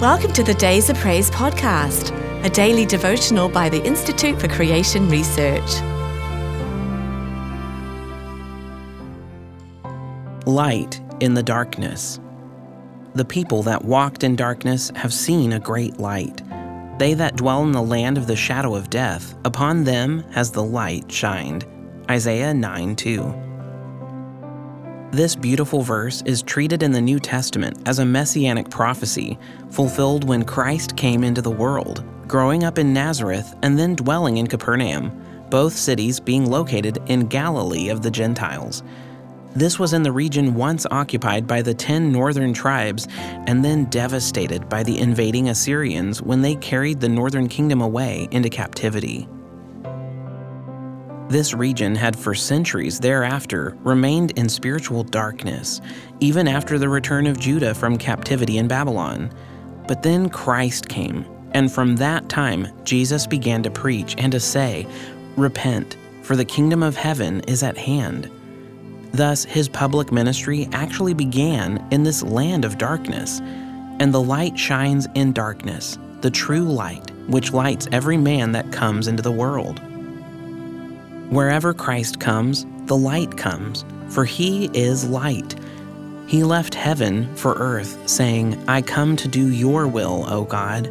Welcome to the Days of Praise podcast, a daily devotional by the Institute for Creation Research. Light in the darkness. The people that walked in darkness have seen a great light. They that dwell in the land of the shadow of death, upon them has the light shined. Isaiah 9:2. This beautiful verse is treated in the New Testament as a messianic prophecy, fulfilled when Christ came into the world, growing up in Nazareth and then dwelling in Capernaum, both cities being located in Galilee of the Gentiles. This was in the region once occupied by the 10 northern tribes and then devastated by the invading Assyrians when they carried the northern kingdom away into captivity. This region had for centuries thereafter remained in spiritual darkness, even after the return of Judah from captivity in Babylon. But then Christ came, and from that time Jesus began to preach and to say, "Repent, for the kingdom of heaven is at hand." Thus, his public ministry actually began in this land of darkness, and the light shines in darkness, the true light, which lights every man that comes into the world. Wherever Christ comes, the light comes, for he is light. He left heaven for earth, saying, "I come to do your will, O God."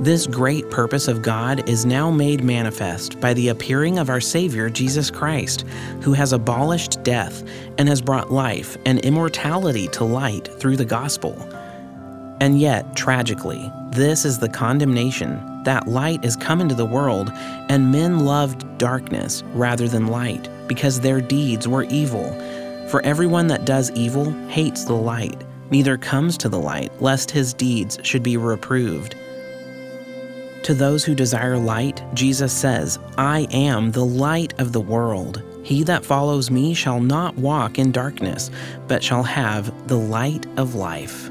This great purpose of God is now made manifest by the appearing of our Savior Jesus Christ, who has abolished death and has brought life and immortality to light through the gospel. And yet, tragically, this is the condemnation, that light is come into the world, and men loved darkness rather than light, because their deeds were evil. For everyone that does evil hates the light, neither comes to the light, lest his deeds should be reproved. To those who desire light, Jesus says, "I am the light of the world. He that follows me shall not walk in darkness, but shall have the light of life."